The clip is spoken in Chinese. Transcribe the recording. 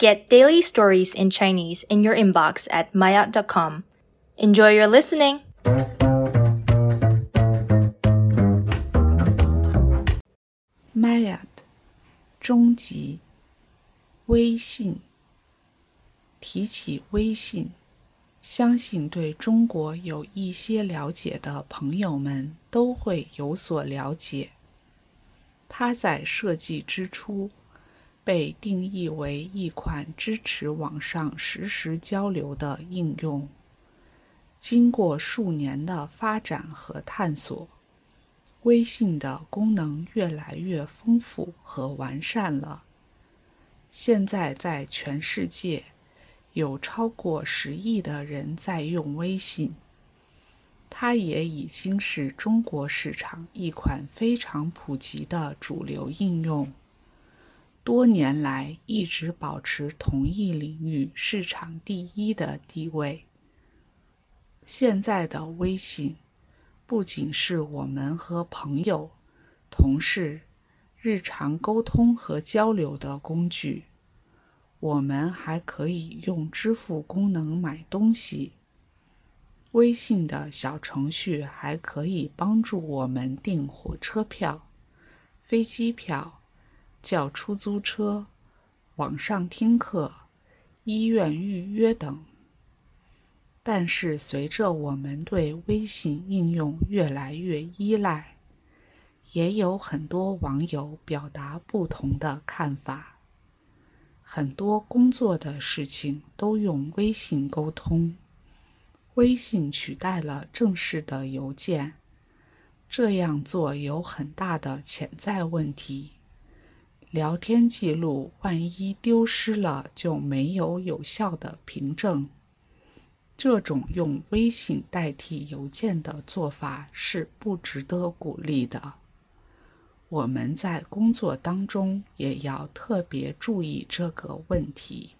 Get daily stories in Chinese in your inbox at maayot.com. Enjoy your listening! Maayot 终极微信。提起微信，相信对中国有一些了解的朋友们都会有所了解。它在设计之初被定义为一款支持网上实时交流的应用。经过数年的发展和探索，微信的功能越来越丰富和完善了。现在在全世界有超过10亿的人在用微信。它也已经是中国市场一款非常普及的主流应用。多年来一直保持同一领域市场第一的地位。现在的微信不仅是我们和朋友、同事日常沟通和交流的工具，我们还可以用支付功能买东西。微信的小程序还可以帮助我们订火车票、飞机票、叫出租车、网上听课、医院预约等。但是随着我们对微信应用越来越依赖，也有很多网友表达不同的看法。很多工作的事情都用微信沟通，微信取代了正式的邮件，这样做有很大的潜在问题。聊天记录万一丢失了就没有有效的凭证，这种用微信代替邮件的做法是不值得鼓励的。我们在工作当中也要特别注意这个问题。